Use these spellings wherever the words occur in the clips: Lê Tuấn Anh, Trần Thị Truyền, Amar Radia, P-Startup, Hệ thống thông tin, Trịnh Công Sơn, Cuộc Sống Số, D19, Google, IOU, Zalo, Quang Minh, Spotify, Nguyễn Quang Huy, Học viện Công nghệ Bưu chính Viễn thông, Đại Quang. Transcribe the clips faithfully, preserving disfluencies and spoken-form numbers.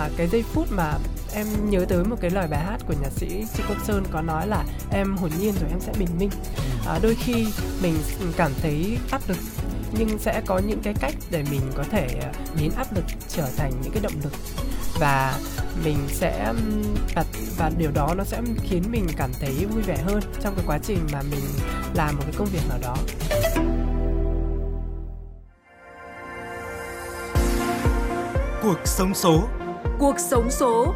là cái giây phút mà em nhớ tới một cái lời bài hát của nhạc sĩ Trịnh Công Sơn có nói là em hồn nhiên rồi em sẽ bình minh. À, đôi khi mình cảm thấy áp lực, nhưng sẽ có những cái cách để mình có thể biến áp lực trở thành những cái động lực, và mình sẽ và, và điều đó nó sẽ khiến mình cảm thấy vui vẻ hơn trong cái quá trình mà mình làm một cái công việc nào đó. Cuộc sống số. Cuộc sống số.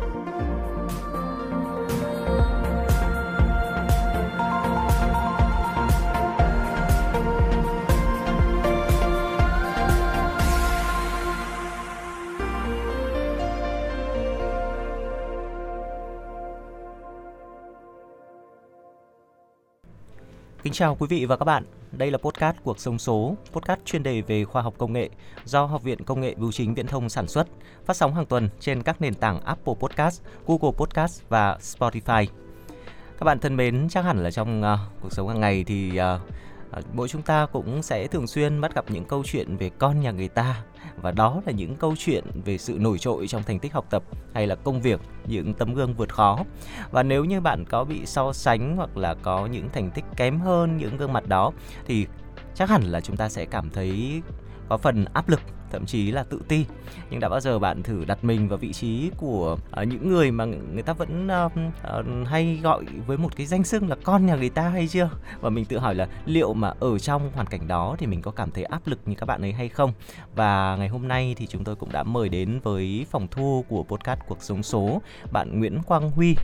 Kính chào quý vị và các bạn. Đây là podcast Cuộc Sống Số, podcast chuyên đề về khoa học công nghệ do Học viện Công nghệ Bưu chính Viễn thông sản xuất, phát sóng hàng tuần trên các nền tảng Apple Podcast, Google Podcast và Spotify. Các bạn thân mến, chắc hẳn là trong uh, cuộc sống hàng ngày thì uh, mỗi chúng ta cũng sẽ thường xuyên bắt gặp những câu chuyện về con nhà người ta, và đó là những câu chuyện về sự nổi trội trong thành tích học tập hay là công việc, những tấm gương vượt khó. Và nếu như bạn có bị so sánh hoặc là có những thành tích kém hơn những gương mặt đó thì chắc hẳn là chúng ta sẽ cảm thấy có phần áp lực, thậm chí là tự ti. Nhưng đã bao giờ bạn thử đặt mình vào vị trí của uh, những người mà người ta vẫn uh, uh, hay gọi với một cái danh xưng là con nhà người ta hay chưa? Và mình tự hỏi là liệu mà ở trong hoàn cảnh đó thì mình có cảm thấy áp lực như các bạn ấy hay không? Và ngày hôm nay thì chúng tôi cũng đã mời đến với phòng thu của podcast Cuộc Sống Số bạn Nguyễn Quang Huy,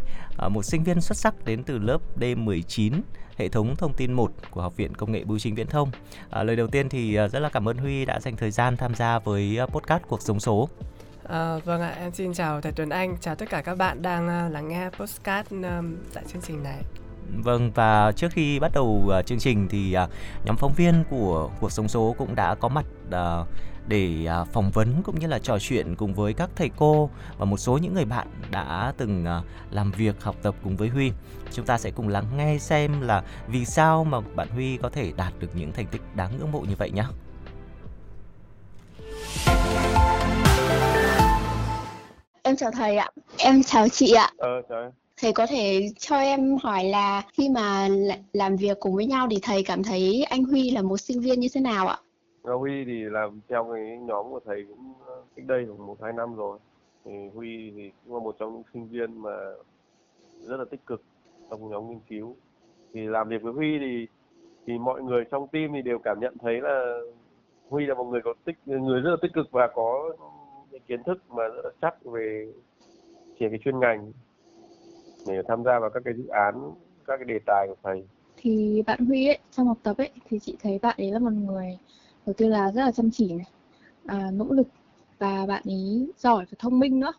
uh, một sinh viên xuất sắc đến từ lớp D mười chín, Hệ thống thông tin một của Học viện Công nghệ Bưu chính Viễn thông. À, lời đầu tiên thì rất là cảm ơn Huy đã dành thời gian tham gia với podcast Cuộc Sống Số. À, vâng ạ, em xin chào thầy Tuấn Anh, chào tất cả các bạn đang lắng nghe podcast um, tại chương trình này. Vâng, và trước khi bắt đầu chương trình thì nhóm phóng viên của Cuộc Sống Số cũng đã có mặt uh, để phỏng vấn cũng như là trò chuyện cùng với các thầy cô và một số những người bạn đã từng làm việc học tập cùng với Huy. Chúng ta sẽ cùng lắng nghe xem là vì sao mà bạn Huy có thể đạt được những thành tích đáng ngưỡng mộ như vậy nhé. Em chào thầy ạ. Em chào chị ạ. Ờ, chào em. Thầy có thể cho em hỏi là khi mà làm việc cùng với nhau thì thầy cảm thấy anh Huy là một sinh viên như thế nào ạ? Huy thì làm theo cái nhóm của thầy cũng cách đây khoảng một hai năm rồi. Thì Huy thì cũng là một trong những sinh viên mà rất là tích cực trong nhóm nghiên cứu. Thì làm việc với Huy thì thì mọi người trong team thì đều cảm nhận thấy là Huy là một người có tích người rất là tích cực và có những kiến thức mà rất là chắc về về chuyên ngành để tham gia vào các cái dự án, các cái đề tài của thầy. Thì bạn Huy ấy, trong học tập ấy thì chị thấy bạn ấy là một người đầu tiên là rất là chăm chỉ này, à, nỗ lực, và bạn ấy giỏi và thông minh nữa.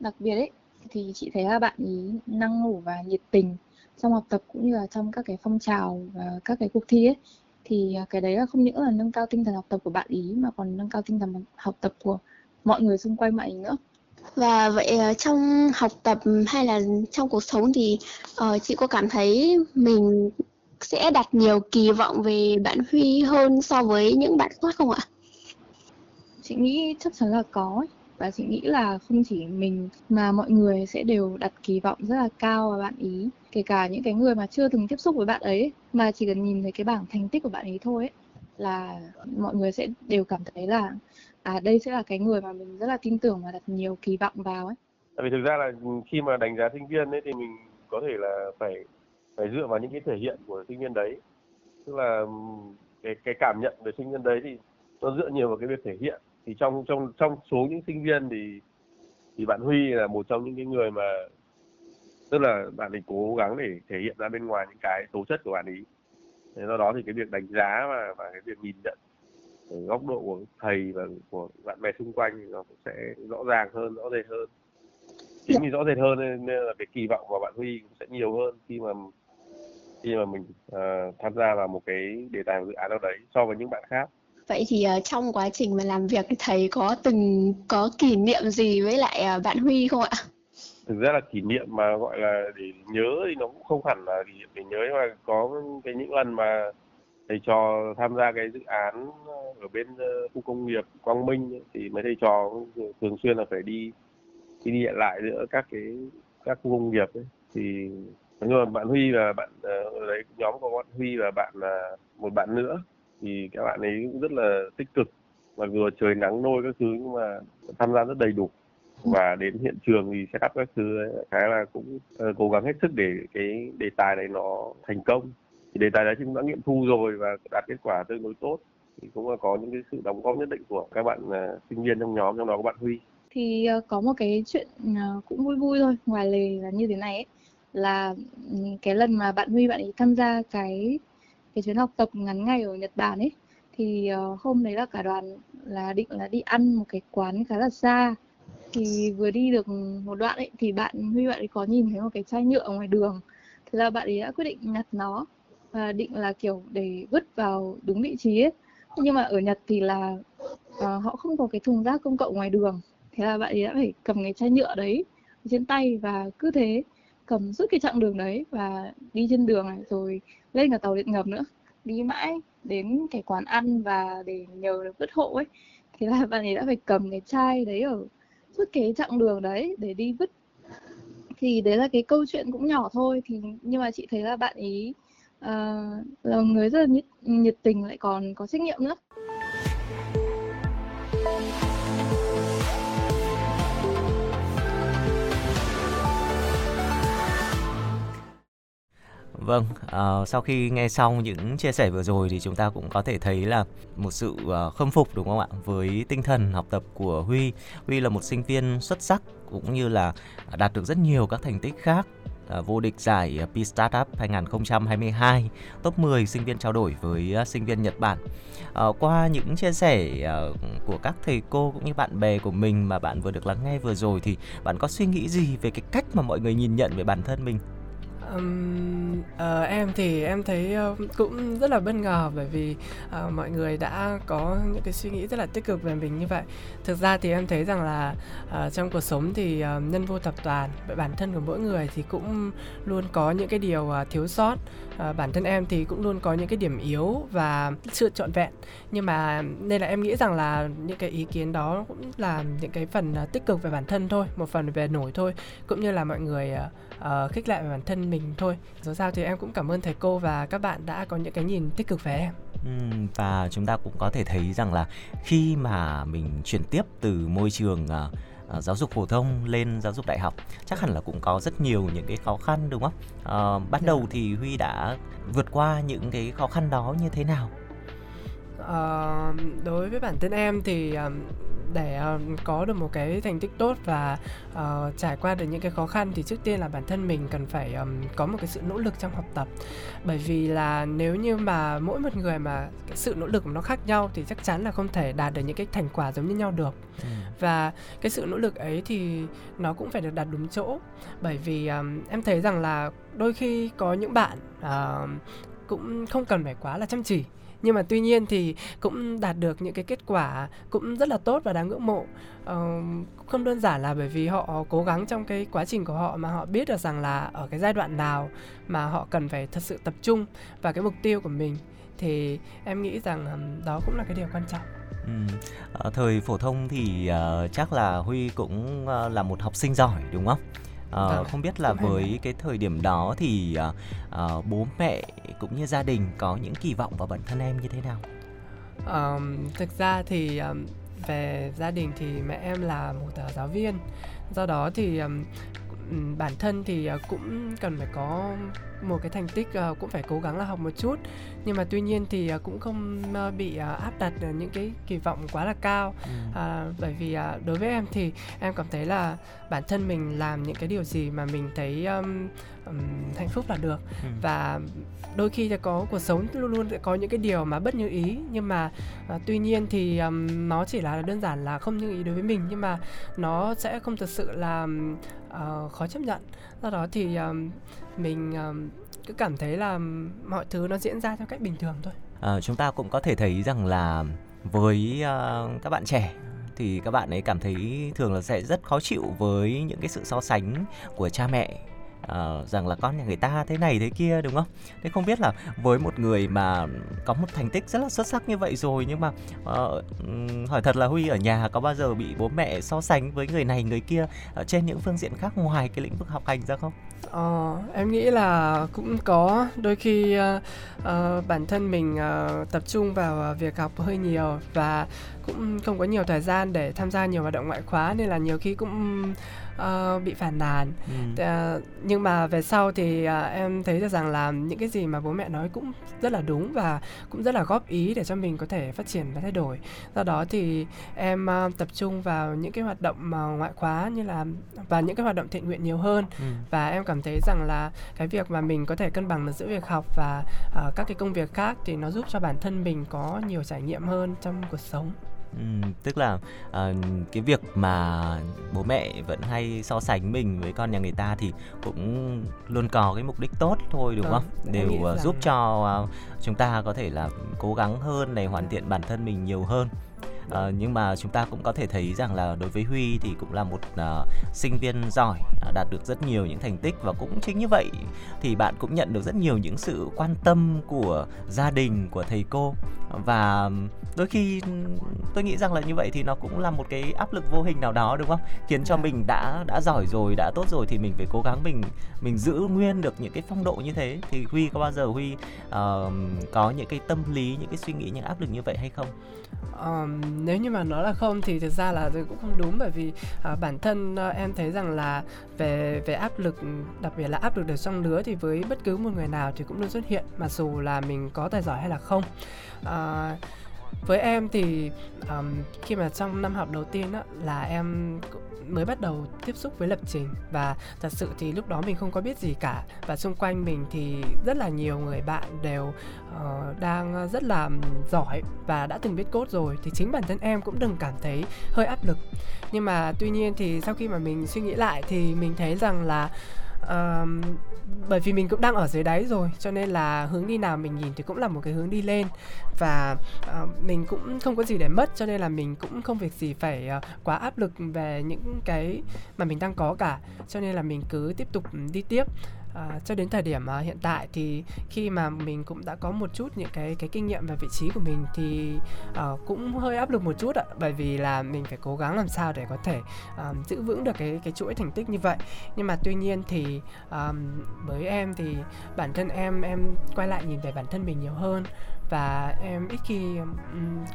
Đặc biệt ấy thì chị thấy là bạn ấy năng nổ và nhiệt tình trong học tập cũng như là trong các cái phong trào và các cái cuộc thi ấy. Thì cái đấy là không những là nâng cao tinh thần học tập của bạn ấy mà còn nâng cao tinh thần học tập của mọi người xung quanh bạn ấy nữa. Và vậy trong học tập hay là trong cuộc sống thì uh, chị có cảm thấy mình sẽ đặt nhiều kỳ vọng về bạn Huy hơn so với những bạn khác không ạ? Chị nghĩ chắc chắn là có ấy. Và chị nghĩ là không chỉ mình mà mọi người sẽ đều đặt kỳ vọng rất là cao vào bạn ý. Kể cả những cái người mà chưa từng tiếp xúc với bạn ấy, mà chỉ cần nhìn thấy cái bảng thành tích của bạn ấy thôi ấy, là mọi người sẽ đều cảm thấy là à, đây sẽ là cái người mà mình rất là tin tưởng và đặt nhiều kỳ vọng vào ấy. Tại vì thực ra là khi mà đánh giá sinh viên ấy thì mình có thể là phải phải dựa vào những cái thể hiện của sinh viên đấy, tức là cái cái cảm nhận về sinh viên đấy thì nó dựa nhiều vào cái việc thể hiện. Thì trong trong trong số những sinh viên thì thì bạn Huy là một trong những cái người mà tức là bạn ấy cố gắng để thể hiện ra bên ngoài những cái tố chất của bạn ấy. Thế do đó thì cái việc đánh giá và và cái việc nhìn nhận ở góc độ của thầy và của bạn bè xung quanh thì nó cũng sẽ rõ ràng hơn, rõ rệt hơn. Chính vì rõ rệt hơn nên là cái kỳ vọng của bạn Huy cũng sẽ nhiều hơn khi mà khi mà mình uh, tham gia vào một cái đề tài dự án nào đấy so với những bạn khác. Vậy thì uh, trong quá trình mà làm việc thì thầy có từng có kỷ niệm gì với lại uh, bạn Huy không ạ? Thực ra là kỷ niệm mà gọi là để nhớ thì nó cũng không hẳn là kỷ niệm để nhớ, nhưng mà có cái những lần mà thầy trò tham gia cái dự án ở bên uh, khu công nghiệp Quang Minh ấy, thì mấy thầy trò thường xuyên là phải đi đi đi lại giữa các cái các khu công nghiệp ấy. Thì nhưng mà bạn Huy và bạn đấy, nhóm của bạn Huy và bạn là một bạn nữa, thì các bạn ấy cũng rất là tích cực, mặc dù trời nắng nôi các thứ nhưng mà tham gia rất đầy đủ, và đến hiện trường thì setup các thứ ấy, cái là cũng uh, cố gắng hết sức để cái đề tài này nó thành công. Thì đề tài đấy chúng đã nghiệm thu rồi và đạt kết quả tương đối tốt, thì cũng là có những cái sự đóng góp nhất định của các bạn uh, sinh viên trong nhóm, trong đó có bạn Huy. Thì uh, có một cái chuyện uh, cũng vui vui thôi, ngoài lề là như thế này ấy, là cái lần mà bạn Huy bạn ấy tham gia cái cái chuyến học tập ngắn ngày ở Nhật Bản ấy, thì uh, hôm đấy là cả đoàn là định là đi ăn một cái quán khá là xa. Thì vừa đi được một đoạn ấy, thì bạn Huy bạn ấy có nhìn thấy một cái chai nhựa ở ngoài đường. Thế là bạn ấy đã quyết định nhặt nó và định là kiểu để vứt vào đúng vị trí ấy. Nhưng mà ở Nhật thì là uh, họ không có cái thùng rác công cộng ngoài đường. Thế là bạn ấy đã phải cầm cái chai nhựa đấy trên tay và cứ thế cầm suốt cái chặng đường đấy và đi trên đường này, rồi lên cả tàu điện ngầm nữa. Đi mãi đến cái quán ăn và để nhờ được vứt hộ ấy. Thế là bạn ấy đã phải cầm cái chai đấy ở suốt cái chặng đường đấy để đi vứt. Thì đấy là cái câu chuyện cũng nhỏ thôi, thì nhưng mà chị thấy là bạn ý uh, là người rất là nhiệt, nhiệt tình, lại còn có trách nhiệm nữa. Vâng, uh, sau khi nghe xong những chia sẻ vừa rồi thì chúng ta cũng có thể thấy là một sự uh, khâm phục, đúng không ạ, với tinh thần học tập của Huy. Huy là một sinh viên xuất sắc cũng như là đạt được rất nhiều các thành tích khác. Uh, vô địch giải P-Startup hai nghìn không trăm hai mươi hai, top mười sinh viên trao đổi với uh, sinh viên Nhật Bản. Uh, qua những chia sẻ uh, của các thầy cô cũng như bạn bè của mình mà bạn vừa được lắng nghe vừa rồi, thì bạn có suy nghĩ gì về cái cách mà mọi người nhìn nhận về bản thân mình? Um, uh, em thì em thấy uh, cũng rất là bất ngờ, bởi vì uh, mọi người đã có những cái suy nghĩ rất là tích cực về mình như vậy. Thực ra thì em thấy rằng là uh, trong cuộc sống thì uh, nhân vô thập toàn, bản thân của mỗi người thì cũng luôn có những cái điều uh, thiếu sót. Uh, bản thân em thì cũng luôn có những cái điểm yếu và sự trọn vẹn. Nhưng mà nên là em nghĩ rằng là những cái ý kiến đó cũng là những cái phần uh, tích cực về bản thân thôi, một phần về nổi thôi, cũng như là mọi người uh, uh, khích lệ về bản thân mình thôi. Dù sao thì em cũng cảm ơn thầy cô và các bạn đã có những cái nhìn tích cực về em. Ừ, và chúng ta cũng có thể thấy rằng là khi mà mình chuyển tiếp từ môi trường uh, À, giáo dục phổ thông lên giáo dục đại học, chắc hẳn là cũng có rất nhiều những cái khó khăn, đúng không? À, ban đầu thì Huy đã vượt qua những cái khó khăn đó như thế nào? À, đối với bản thân em thì để có được một cái thành tích tốt và uh, trải qua được những cái khó khăn thì trước tiên là bản thân mình cần phải um, có một cái sự nỗ lực trong học tập. Bởi vì là nếu như mà mỗi một người mà cái sự nỗ lực của nó khác nhau thì chắc chắn là không thể đạt được những cái thành quả giống như nhau được. Ừ. Và cái sự nỗ lực ấy thì nó cũng phải được đặt đúng chỗ. Bởi vì um, em thấy rằng là đôi khi có những bạn uh, cũng không cần phải quá là chăm chỉ, nhưng mà tuy nhiên thì cũng đạt được những cái kết quả cũng rất là tốt và đáng ngưỡng mộ. Ờ, không đơn giản là bởi vì họ cố gắng trong cái quá trình của họ, mà họ biết được rằng là ở cái giai đoạn nào mà họ cần phải thật sự tập trung vào cái mục tiêu của mình. Thì em nghĩ rằng đó cũng là cái điều quan trọng. Ừ. À, thời phổ thông thì uh, chắc là Huy cũng uh, là một học sinh giỏi, đúng không? À, không biết là với cái thời điểm đó thì à, à, bố mẹ cũng như gia đình có những kỳ vọng vào bản thân em như thế nào? À, thực ra thì về gia đình thì mẹ em là một giáo viên, do đó thì bản thân thì cũng cần phải có một cái thành tích, cũng phải cố gắng là học một chút. Nhưng mà tuy nhiên thì cũng không bị áp đặt những cái kỳ vọng quá là cao. ừ. à, Bởi vì đối với em thì em cảm thấy là bản thân mình làm những cái điều gì mà mình thấy um, um, hạnh phúc là được. ừ. Và đôi khi thì có cuộc sống luôn luôn sẽ có những cái điều mà bất như ý. Nhưng mà uh, tuy nhiên thì um, nó chỉ là đơn giản là không như ý đối với mình, nhưng mà nó sẽ không thực sự là uh, khó chấp nhận. Do đó thì um, mình um, cứ cảm thấy là mọi thứ nó diễn ra theo cách bình thường thôi. À, chúng ta cũng có thể thấy rằng là với uh, các bạn trẻ thì các bạn ấy cảm thấy thường là sẽ rất khó chịu với những cái sự so sánh của cha mẹ uh, rằng là con nhà người ta thế này thế kia, đúng không? Thế không biết là với một người mà có một thành tích rất là xuất sắc như vậy rồi, nhưng mà uh, hỏi thật là Huy ở nhà có bao giờ bị bố mẹ so sánh với người này người kia ở trên những phương diện khác ngoài cái lĩnh vực học hành ra không? Ờ, em nghĩ là cũng có. Đôi khi uh, uh, bản thân mình uh, tập trung vào uh, việc học hơi nhiều và cũng không có nhiều thời gian để tham gia nhiều hoạt động ngoại khóa, nên là nhiều khi cũng uh, bị phản nàn. ừ. uh, Nhưng mà về sau thì uh, em thấy được rằng là những cái gì mà bố mẹ nói cũng rất là đúng và cũng rất là góp ý để cho mình có thể phát triển và thay đổi. Do đó thì em uh, tập trung vào những cái hoạt động uh, ngoại khóa như là và những cái hoạt động thiện nguyện nhiều hơn. ừ. Và em cảm thấy rằng là cái việc mà mình có thể cân bằng được giữa việc học và uh, các cái công việc khác thì nó giúp cho bản thân mình có nhiều trải nghiệm hơn trong cuộc sống. Ừ, tức là uh, cái việc mà bố mẹ vẫn hay so sánh mình với con nhà người ta thì cũng luôn có cái mục đích tốt thôi, đúng, đúng không? Đều uh, giúp cho uh, chúng ta có thể là cố gắng hơn này, hoàn thiện bản thân mình nhiều hơn. Uh, nhưng mà chúng ta cũng có thể thấy rằng là đối với Huy thì cũng là một uh, sinh viên giỏi, uh, đạt được rất nhiều những thành tích, và cũng chính như vậy thì bạn cũng nhận được rất nhiều những sự quan tâm của gia đình, của thầy cô, và đôi khi tôi nghĩ rằng là như vậy thì nó cũng là một cái áp lực vô hình nào đó, đúng không? Khiến cho mình đã đã giỏi rồi, đã tốt rồi thì mình phải cố gắng mình mình giữ nguyên được những cái phong độ như thế. Thì Huy có bao giờ Huy uh, có những cái tâm lý, những cái suy nghĩ, những áp lực như vậy hay không? Um... Nếu như mà nói là không thì thực ra là cũng không đúng, bởi vì uh, bản thân uh, em thấy rằng là về về áp lực, đặc biệt là áp lực đời trong lứa thì với bất cứ một người nào thì cũng luôn xuất hiện, mặc dù là mình có tài giỏi hay là không. Uh, với em thì um, khi mà trong năm học đầu tiên á, là em mới bắt đầu tiếp xúc với lập trình, và thật sự thì lúc đó mình không có biết gì cả, và xung quanh mình thì rất là nhiều người bạn đều uh, đang rất là giỏi và đã từng biết code rồi, thì chính bản thân em cũng từng cảm thấy hơi áp lực. Nhưng mà tuy nhiên thì sau khi mà mình suy nghĩ lại thì mình thấy rằng là Uh, bởi vì mình cũng đang ở dưới đáy rồi, cho nên là hướng đi nào mình nhìn thì cũng là một cái hướng đi lên, và uh, mình cũng không có gì để mất, cho nên là mình cũng không việc gì phải uh, quá áp lực về những cái mà mình đang có cả, cho nên là mình cứ tiếp tục đi tiếp. Uh, cho đến thời điểm uh, hiện tại thì khi mà mình cũng đã có một chút những cái cái kinh nghiệm về vị trí của mình thì uh, cũng hơi áp lực một chút ạ, bởi vì là mình phải cố gắng làm sao để có thể uh, giữ vững được cái cái chuỗi thành tích như vậy. Nhưng mà tuy nhiên thì um, với em thì bản thân em em quay lại nhìn về bản thân mình nhiều hơn, và em ít khi um,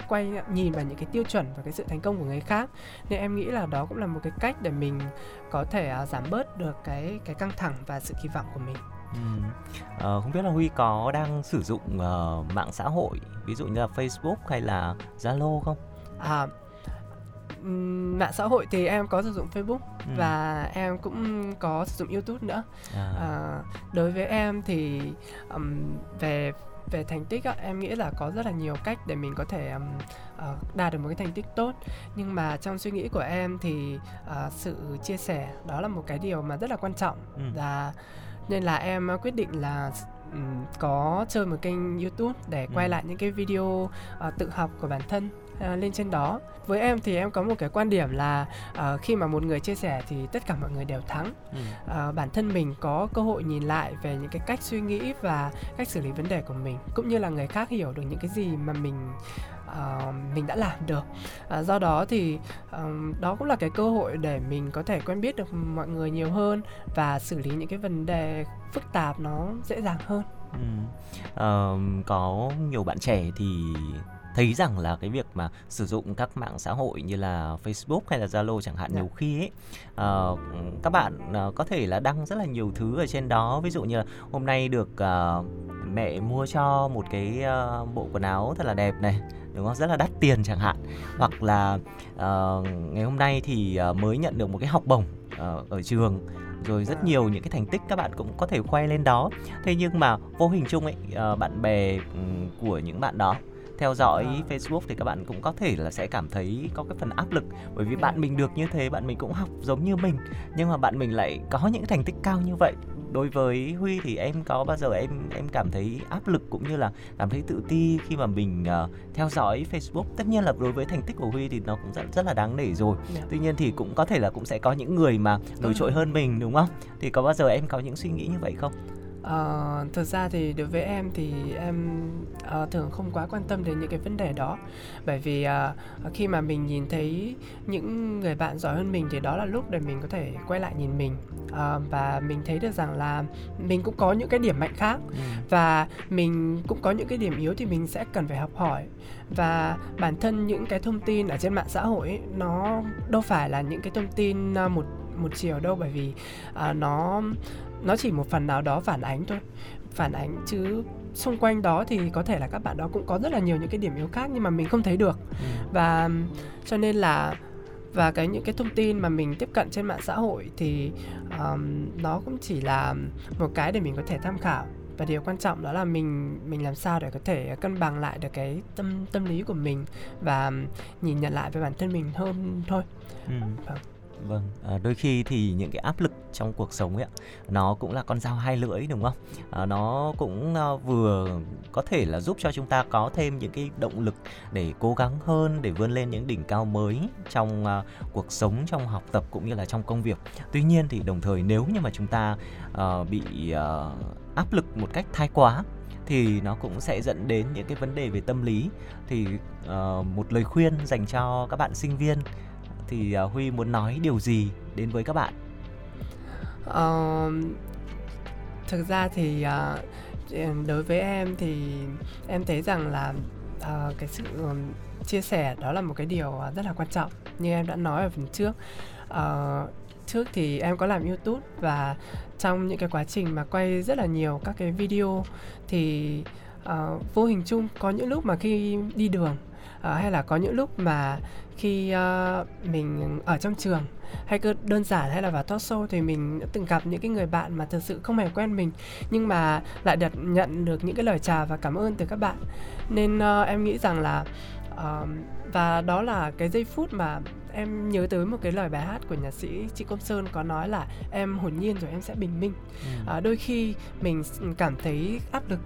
quay nhìn vào những cái tiêu chuẩn và cái sự thành công của người khác, nên em nghĩ là đó cũng là một cái cách để mình có thể uh, giảm bớt được cái cái căng thẳng và sự kỳ vọng của mình. Ừ. À, không biết là Huy có đang sử dụng uh, mạng xã hội, ví dụ như là Facebook hay là Zalo không? À, mạng xã hội thì em có sử dụng Facebook ừ. và em cũng có sử dụng YouTube nữa. À. À, đối với em thì um, về về thành tích á, em nghĩ là có rất là nhiều cách để mình có thể um, uh, đạt được một cái thành tích tốt, nhưng mà trong suy nghĩ của em thì uh, sự chia sẻ đó là một cái điều mà rất là quan trọng, ừ. và nên là em quyết định là um, có chơi một kênh YouTube để quay ừ. lại những cái video uh, tự học của bản thân uh, lên trên đó. Với em thì em có một cái quan điểm là uh, khi mà một người chia sẻ thì tất cả mọi người đều thắng. ừ. uh, Bản thân mình có cơ hội nhìn lại về những cái cách suy nghĩ và cách xử lý vấn đề của mình, cũng như là người khác hiểu được những cái gì mà mình uh, mình đã làm được. uh, Do đó thì uh, đó cũng là cái cơ hội để mình có thể quen biết được mọi người nhiều hơn và xử lý những cái vấn đề phức tạp nó dễ dàng hơn. ừ. uh, Có nhiều bạn trẻ thì thấy rằng là cái việc mà sử dụng các mạng xã hội như là Facebook hay là Zalo chẳng hạn, nhiều khi ấy, uh, các bạn uh, có thể là đăng rất là nhiều thứ ở trên đó. Ví dụ như là hôm nay được uh, mẹ mua cho một cái uh, bộ quần áo thật là đẹp này, đúng không? Rất là đắt tiền chẳng hạn. Hoặc là uh, ngày hôm nay thì uh, mới nhận được một cái học bổng uh, ở trường. Rồi rất nhiều những cái thành tích các bạn cũng có thể khoe lên đó. Thế nhưng mà vô hình chung ấy, uh, bạn bè um, của những bạn đó theo dõi à. Facebook thì các bạn cũng có thể là sẽ cảm thấy có cái phần áp lực, bởi vì bạn mình được như thế, bạn mình cũng học giống như mình, nhưng mà bạn mình lại có những thành tích cao như vậy, Đối với Huy thì em có bao giờ em em cảm thấy áp lực cũng như là cảm thấy tự ti khi mà mình uh, theo dõi Facebook? Tất nhiên là đối với thành tích của Huy thì nó cũng rất, rất là đáng nể rồi. Yeah. Tuy nhiên thì cũng có thể là cũng sẽ có những người mà nổi trội hơn mình, đúng không? Thì có bao giờ em có những suy nghĩ như vậy không? À, thật ra thì đối với em thì em à, thường không quá quan tâm đến những cái vấn đề đó. Bởi vì à, khi mà mình nhìn thấy những người bạn giỏi hơn mình thì đó là lúc để mình có thể quay lại nhìn mình, à, và mình thấy được rằng là mình cũng có những cái điểm mạnh khác, ừ. và mình cũng có những cái điểm yếu thì mình sẽ cần phải học hỏi. Và bản thân những cái thông tin ở trên mạng xã hội ấy, nó đâu phải là những cái thông tin một, một chiều đâu. Bởi vì à, nó... nó chỉ một phần nào đó phản ánh thôi, phản ánh chứ xung quanh đó thì có thể là các bạn đó cũng có rất là nhiều những cái điểm yếu khác nhưng mà mình không thấy được. ừ. Và cho nên là và cái những cái thông tin mà mình tiếp cận trên mạng xã hội thì um, nó cũng chỉ là một cái để mình có thể tham khảo, và điều quan trọng đó là mình mình làm sao để có thể cân bằng lại được cái tâm tâm lý của mình và nhìn nhận lại về bản thân mình hơn thôi. ừ. Và vâng, à, đôi khi thì những cái áp lực trong cuộc sống ấy, nó cũng là con dao hai lưỡi, đúng không? À, nó cũng à, vừa có thể là giúp cho chúng ta có thêm những cái động lực để cố gắng hơn, để vươn lên những đỉnh cao mới trong à, cuộc sống, trong học tập cũng như là trong công việc. Tuy nhiên thì đồng thời nếu như mà chúng ta à, bị à, áp lực một cách thái quá thì nó cũng sẽ dẫn đến những cái vấn đề về tâm lý. Thì à, một lời khuyên dành cho các bạn sinh viên thì Huy muốn nói điều gì đến với các bạn? Uh, thực ra thì uh, đối với em thì em thấy rằng là uh, cái sự uh, chia sẻ đó là một cái điều uh, rất là quan trọng. Như em đã nói ở phần trước, uh, trước thì em có làm YouTube và trong những cái quá trình mà quay rất là nhiều các cái video thì uh, vô hình chung có những lúc mà khi đi đường, À, hay là có những lúc mà khi uh, mình ở trong trường, hay cơ đơn giản hay là vào talk show thì mình đã từng gặp những cái người bạn mà thật sự không hề quen mình nhưng mà lại được nhận được những cái lời chào và cảm ơn từ các bạn. Nên uh, em nghĩ rằng là uh, và đó là cái giây phút mà em nhớ tới một cái lời bài hát của nhạc sĩ Trịnh Công Sơn có nói là em hồn nhiên rồi em sẽ bình minh. ừ. uh, Đôi khi mình cảm thấy áp lực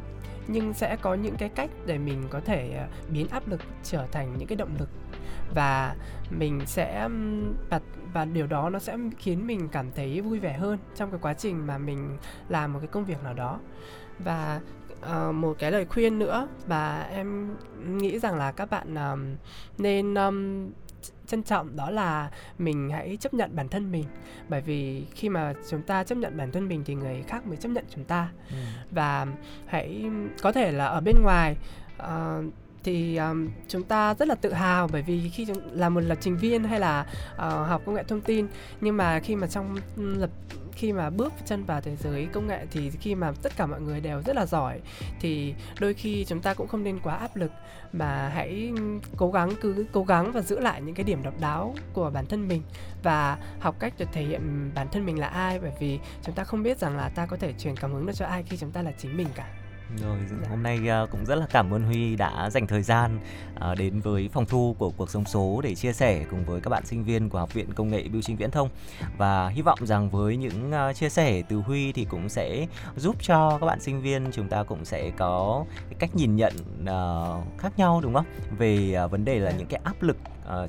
nhưng sẽ có những cái cách để mình có thể biến áp lực trở thành những cái động lực, và mình sẽ và, và điều đó nó sẽ khiến mình cảm thấy vui vẻ hơn trong cái quá trình mà mình làm một cái công việc nào đó. Và uh, một cái lời khuyên nữa và em nghĩ rằng là các bạn um, nên um, trân trọng, đó là mình hãy chấp nhận bản thân mình. Bởi vì khi mà chúng ta chấp nhận bản thân mình thì người khác mới chấp nhận chúng ta. ừ. Và hãy có thể là ở bên ngoài uh, thì um, chúng ta rất là tự hào bởi vì khi chúng, là một lập trình viên hay là uh, học công nghệ thông tin, nhưng mà khi mà trong lập khi mà bước chân vào thế giới công nghệ thì khi mà tất cả mọi người đều rất là giỏi thì đôi khi chúng ta cũng không nên quá áp lực, mà hãy cố gắng cứ cố gắng và giữ lại những cái điểm độc đáo của bản thân mình và học cách để thể hiện bản thân mình là ai, bởi vì chúng ta không biết rằng là ta có thể truyền cảm hứng được cho ai khi chúng ta là chính mình cả. Rồi, hôm nay cũng rất là cảm ơn Huy đã dành thời gian đến với phòng thu của Cuộc Sống Số để chia sẻ cùng với các bạn sinh viên của Học viện Công nghệ Bưu chính Viễn thông. Và hy vọng rằng với những chia sẻ từ Huy thì cũng sẽ giúp cho các bạn sinh viên chúng ta cũng sẽ có cái cách nhìn nhận khác nhau, đúng không? Về vấn đề là những cái áp lực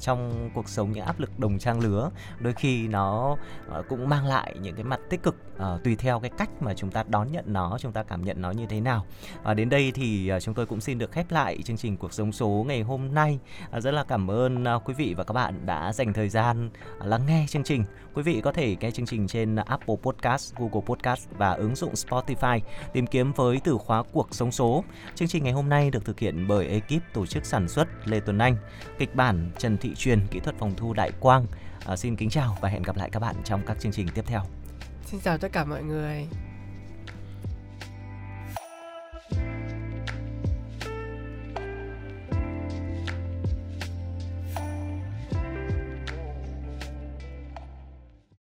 trong cuộc sống, những áp lực đồng trang lứa đôi khi nó cũng mang lại những cái mặt tích cực, tùy theo cái cách mà chúng ta đón nhận nó, chúng ta cảm nhận nó như thế nào. À, đến đây thì à, chúng tôi cũng xin được khép lại chương trình Cuộc Sống Số ngày hôm nay. À, rất là cảm ơn à, quý vị và các bạn đã dành thời gian à, lắng nghe chương trình. Quý vị có thể nghe chương trình trên Apple Podcast, Google Podcast và ứng dụng Spotify, tìm kiếm với từ khóa Cuộc Sống Số. Chương trình ngày hôm nay được thực hiện bởi ekip tổ chức sản xuất Lê Tuấn Anh, kịch bản Trần Thị Truyền, kỹ thuật phòng thu Đại Quang. À, xin kính chào và hẹn gặp lại các bạn trong các chương trình tiếp theo. Xin chào tất cả mọi người.